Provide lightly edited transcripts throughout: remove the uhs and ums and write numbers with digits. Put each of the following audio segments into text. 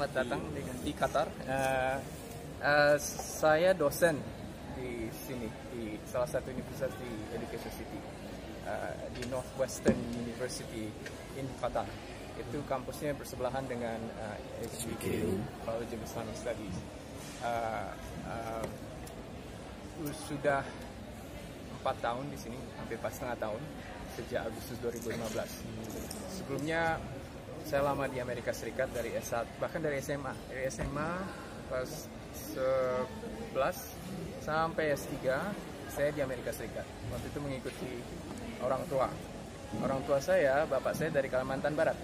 selamat datang di Qatar. Saya dosen di sini, di salah satu universitas di Education City, di Northwestern University in Qatar. Itu kampusnya bersebelahan dengan HBKU, College of Islamic Studies. Sudah 4 tahun di sini, hampir 4,5 tahun, sejak Agustus 2015. Sebelumnya saya lama di Amerika Serikat, dari S1, bahkan dari SMA. Dari SMA kelas 11 sampai S3, saya di Amerika Serikat. Waktu itu mengikuti orang tua. Orang tua saya, bapak saya dari Kalimantan Barat.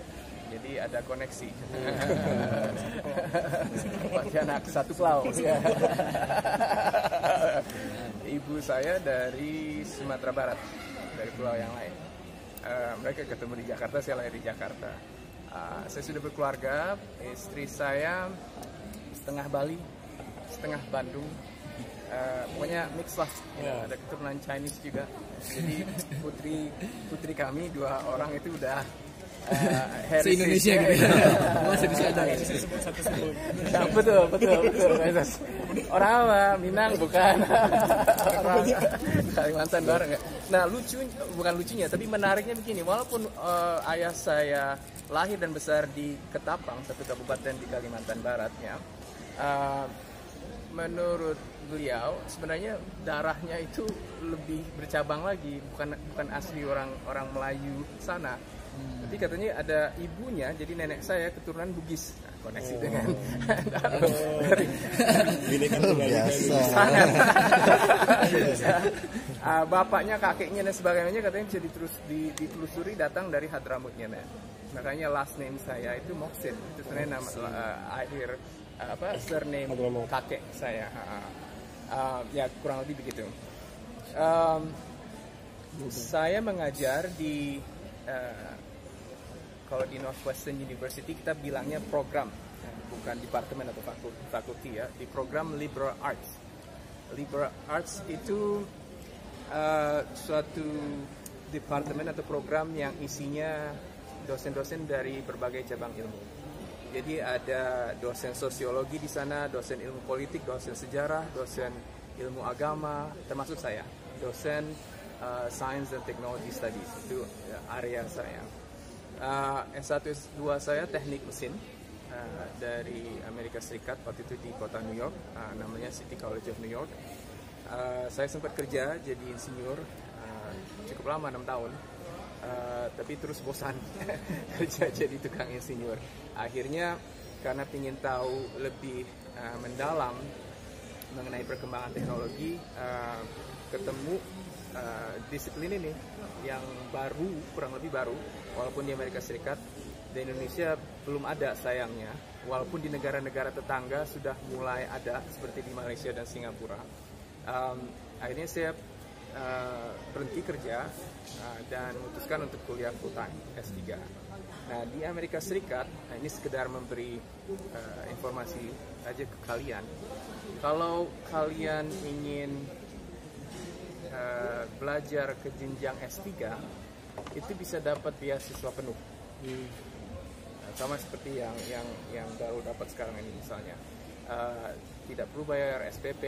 Jadi ada koneksi. Pasti anak satu pulau. Ibu saya dari Sumatera Barat, dari pulau yang lain. Mereka ketemu di Jakarta, saya lahir di Jakarta. Saya sudah berkeluarga, istri saya setengah Bali, setengah Bandung. Pokoknya mix lah, ada keturunan Chinese juga. Jadi putri kami 2 orang itu udah se-Indonesia gitu. Masih bisa ada sebut. Betul. Orang apa? Minang bukan. Kalimantan Barat enggak. Nah, tapi menariknya begini, walaupun ayah saya lahir dan besar di Ketapang, satu kabupaten di Kalimantan Barat, ya. Menurut beliau sebenarnya darahnya itu lebih bercabang lagi, bukan asli orang Melayu sana. Tapi katanya ada ibunya, jadi nenek saya keturunan Bugis. Nah, koneksi dengan biasa. Bapaknya, kakeknya dan sebagainya katanya bisa ditelusuri datang dari Hadramutnya. Nah, makanya last name saya itu Moksin. Itu sebenarnya nama akhir surname kakek saya. Ya kurang lebih begitu. Saya mengajar di kalau di Northwestern University kita bilangnya program, bukan departemen atau fakulti ya, di program liberal arts. Liberal arts itu suatu departemen atau program yang isinya dosen-dosen dari berbagai cabang ilmu. Jadi ada dosen sosiologi di sana, dosen ilmu politik, dosen sejarah, dosen ilmu agama, termasuk saya, dosen Science and Technology Studies. Itu area saya. S1, S2 saya teknik mesin dari Amerika Serikat, waktu itu di kota New York, namanya City College of New York. Saya sempat kerja jadi insinyur cukup lama, 6 tahun, tapi terus bosan kerja jadi tukang insinyur. Akhirnya karena ingin tahu lebih mendalam mengenai perkembangan teknologi, ketemu disiplin ini yang baru, walaupun di Amerika Serikat, di Indonesia belum ada sayangnya, walaupun di negara-negara tetangga sudah mulai ada seperti di Malaysia dan Singapura. Akhirnya saya berhenti kerja dan memutuskan untuk kuliah full time S3. Nah, di Amerika Serikat, ini sekedar memberi informasi aja ke kalian, kalau kalian ingin belajar ke jenjang S3 itu bisa dapat beasiswa penuh, sama seperti yang baru dapat sekarang ini misalnya, tidak perlu bayar SPP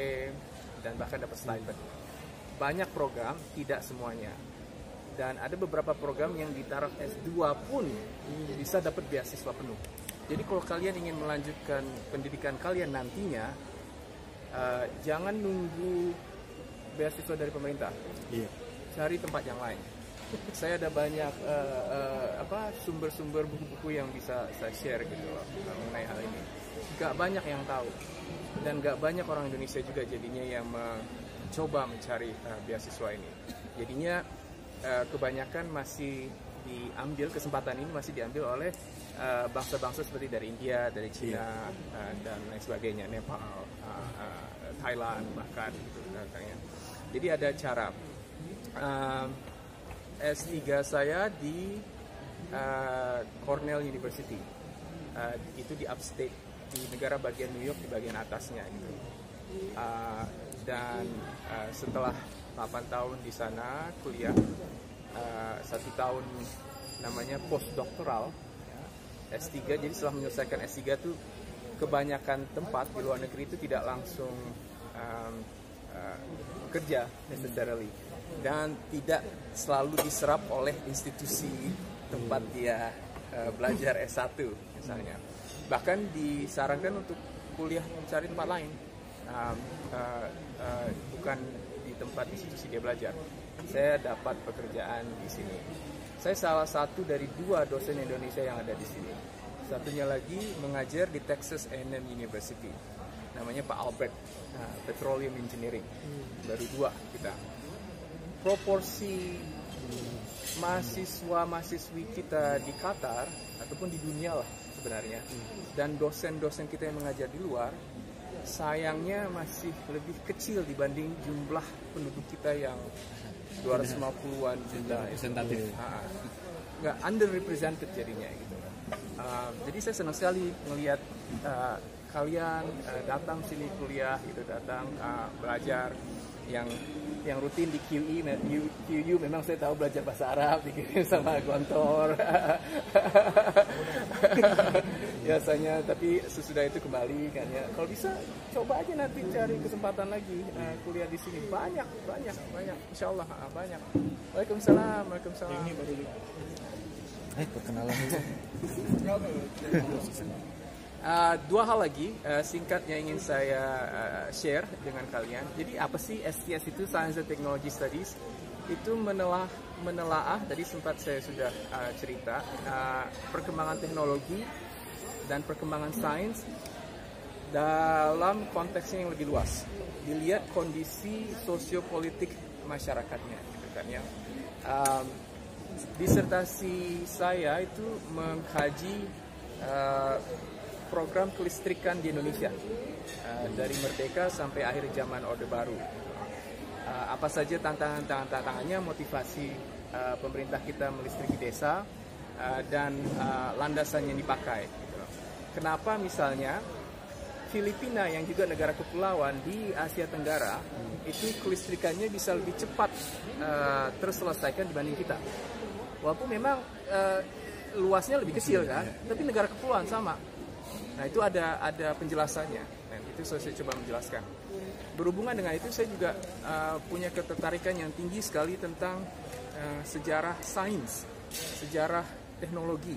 dan bahkan dapat stipend. Banyak program, tidak semuanya, dan ada beberapa program yang di taraf S2 pun bisa dapat beasiswa penuh. Jadi kalau kalian ingin melanjutkan pendidikan kalian nantinya, jangan nunggu beasiswa dari pemerintah, cari tempat yang lain. Saya ada banyak sumber-sumber buku-buku yang bisa saya share gitu loh mengenai hal ini. Gak banyak yang tahu dan gak banyak orang Indonesia juga jadinya yang mencoba mencari beasiswa ini. Jadinya kebanyakan masih diambil, kesempatan ini masih diambil oleh bangsa-bangsa seperti dari India, dari China, dan lain sebagainya, Nepal, Thailand bahkan gitu, katanya. Jadi ada cara. S3 saya di Cornell University, itu di upstate, di negara bagian New York di bagian atasnya gitu. Dan setelah 8 tahun di sana kuliah, 1 tahun namanya postdoctoral S3. Jadi setelah menyelesaikan S3 tuh kebanyakan tempat di luar negeri itu tidak langsung kerja necessarily, dan tidak selalu diserap oleh institusi tempat dia belajar S1 misalnya. Bahkan disarankan untuk kuliah mencari tempat lain, bukan di tempat institusi dia belajar. Saya dapat pekerjaan di sini. Saya salah satu dari dua dosen Indonesia yang ada di sini. Satunya lagi mengajar di Texas A&M University, namanya Pak Albert, Petroleum Engineering. Baru dua kita. Proporsi mahasiswa-mahasiswi kita di Qatar ataupun di dunia lah sebenarnya, dan dosen-dosen kita yang mengajar di luar, sayangnya masih lebih kecil dibanding jumlah penduduk kita yang 250-an juta. Representatif. Nggak, underrepresented jadinya gitu. Jadi saya senang sekali melihat kalian datang sini kuliah gitu, datang belajar yang rutin di QI, QU memang saya tahu belajar bahasa Arab dikirim sama Gontor biasanya, tapi sesudah itu kembali kan ya, kalau bisa coba aja nanti cari kesempatan lagi kuliah di sini, banyak insyaallah banyak. Waalaikumsalam. Ini baru perkenalan dulu. Dua hal lagi singkatnya ingin saya share dengan kalian. Jadi apa sih STS itu? Science and Technology Studies itu menelaah, tadi sempat saya sudah cerita, perkembangan teknologi dan perkembangan sains dalam konteksnya yang lebih luas. Dilihat kondisi sosiopolitik masyarakatnya. Disertasi saya itu mengkaji program kelistrikan di Indonesia dari merdeka sampai akhir zaman Orde Baru. Apa saja tantangannya, motivasi pemerintah kita melistriki desa, dan landasan yang dipakai. Kenapa misalnya Filipina yang juga negara kepulauan di Asia Tenggara itu kelistrikannya bisa lebih cepat terselesaikan dibanding kita, walaupun memang luasnya lebih kecil kan, tapi negara kepulauan sama. Nah itu ada penjelasannya, dan itu saya coba menjelaskan. Berhubungan dengan itu saya juga punya ketertarikan yang tinggi sekali tentang sejarah sains, sejarah teknologi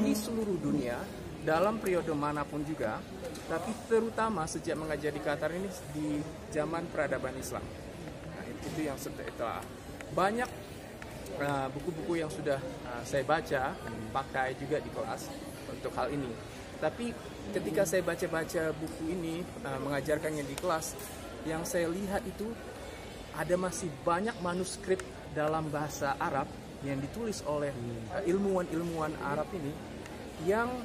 di seluruh dunia, dalam periode manapun juga, tapi terutama sejak mengajar di Qatar ini di zaman peradaban Islam. Nah, itu yang setelah banyak buku-buku yang sudah saya baca, pakai juga di kelas untuk hal ini. Tapi ketika saya baca-baca buku ini, mengajarkannya di kelas, yang saya lihat itu ada masih banyak manuskrip dalam bahasa Arab yang ditulis oleh ilmuwan-ilmuwan Arab ini yang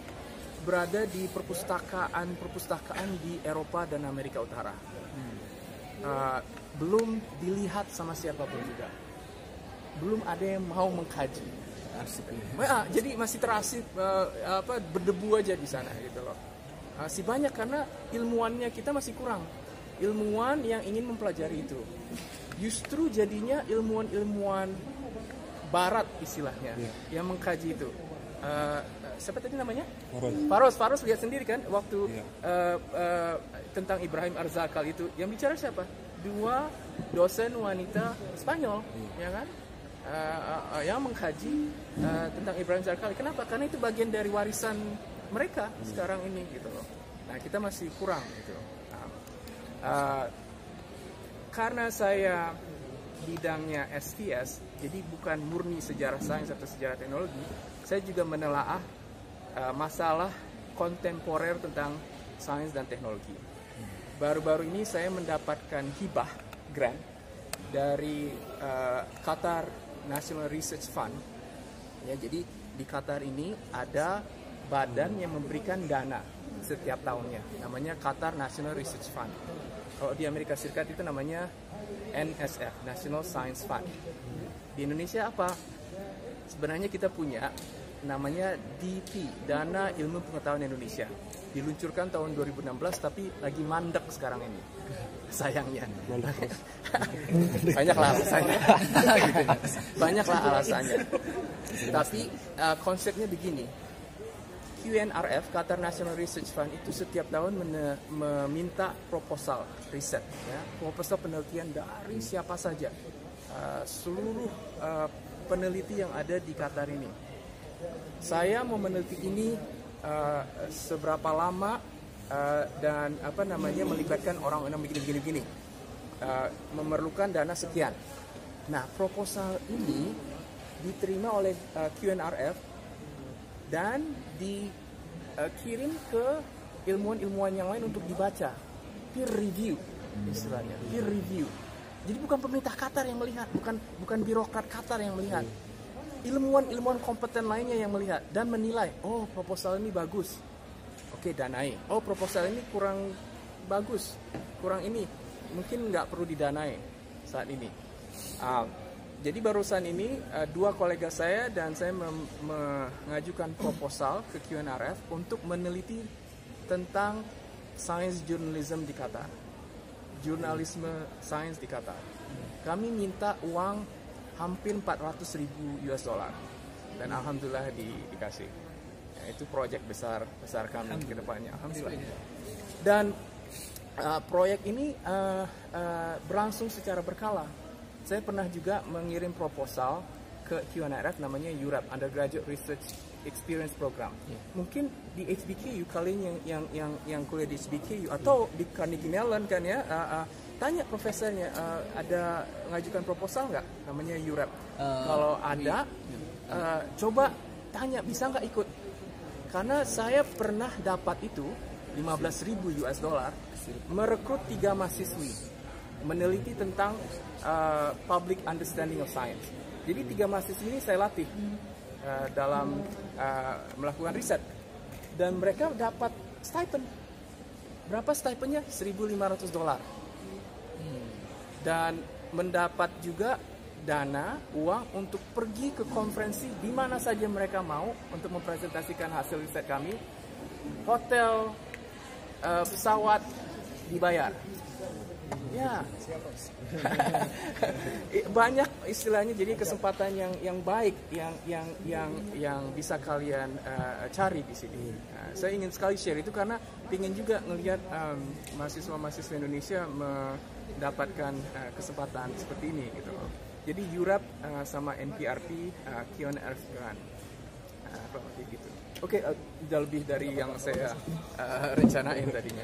berada di perpustakaan di Eropa dan Amerika Utara. Belum dilihat sama siapapun juga. Belum ada yang mau mengkaji. Jadi masih terasip berdebu aja di sana gitu loh. Masih banyak karena ilmuwannya kita masih kurang. Ilmuwan yang ingin mempelajari itu. Justru jadinya ilmuwan-ilmuwan barat istilahnya yang mengkaji itu. Siapa tadi namanya? Faros lihat sendiri kan waktu tentang Ibrahim Arzakal itu, yang bicara siapa? Dua dosen wanita Spanyol, ya kan? Yang mengkaji tentang Ibrahim Zarkali. Kenapa? Karena itu bagian dari warisan mereka sekarang ini gitu loh. Nah kita masih kurang gitu. Karena saya bidangnya STS, jadi bukan murni sejarah sains atau sejarah teknologi, saya juga menelaah masalah kontemporer tentang sains dan teknologi. Baru-baru ini saya mendapatkan hibah grant dari Qatar National Research Fund. Ya, jadi di Qatar ini ada badan yang memberikan dana setiap tahunnya, namanya Qatar National Research Fund. Kalau di Amerika Serikat itu namanya NSF, National Science Fund. Di Indonesia apa? Sebenarnya kita punya namanya DP, Dana Ilmu Pengetahuan Indonesia. Diluncurkan tahun 2016 tapi lagi mandek sekarang ini. Sayangnya. Banyaklah alasannya. Banyaklah alasannya. Tapi konsepnya begini. QNRF, Qatar National Research Fund, itu setiap tahun meminta proposal riset, ya, proposal penelitian dari siapa saja, seluruh peneliti yang ada di Qatar ini. Saya mau meneliti ini seberapa lama dan apa namanya melibatkan orang-orang begini-begini, memerlukan dana sekian. Nah, proposal ini diterima oleh QNRF dan dikirim ke ilmuwan-ilmuwan yang lain untuk dibaca, peer review istilahnya, peer review. Jadi bukan pemerintah Qatar yang melihat, bukan birokrat Qatar yang melihat, ilmuwan-ilmuwan kompeten lainnya yang melihat dan menilai, oh proposal ini bagus, oke danai, oh proposal ini kurang bagus, kurang ini, mungkin nggak perlu didanai saat ini. Jadi barusan ini dua kolega saya dan saya mengajukan proposal ke QNRF untuk meneliti tentang science journalism di Qatar. Jurnalisme sains di Qatar. Kami minta uang hampir 400.000 US dollar dan alhamdulillah dikasih. Ya, itu proyek besar kami ke depannya. Alhamdulillah. Dan proyek ini berlangsung secara berkala. Saya pernah juga mengirim proposal ke QNRF, namanya URAP, Undergraduate Research Experience Program. Yeah. Mungkin di HBKU, kalian yang kuliah di HBKU atau di Carnegie Mellon kan ya, tanya profesornya, ada mengajukan proposal nggak? Namanya URAP. Kalau ada, coba tanya bisa nggak ikut? Karena saya pernah dapat itu 15.000 US dollar, merekrut 3 mahasiswi meneliti tentang public understanding of science. Jadi 3 mahasiswa ini saya latih dalam melakukan riset dan mereka dapat stipend. Berapa stipendnya? 1.500 dolar. Dan mendapat juga dana uang untuk pergi ke konferensi di mana saja mereka mau untuk mempresentasikan hasil riset kami. Hotel, pesawat dibayar. Ya, banyak istilahnya, jadi kesempatan yang baik yang bisa kalian cari di sini. Saya ingin sekali share itu karena ingin juga melihat mahasiswa-mahasiswa Indonesia mendapatkan kesempatan seperti ini gitu. Jadi URAP sama NPRP, QNRF grant. Gitu. Oke, udah lebih dari yang saya rencanain tadinya.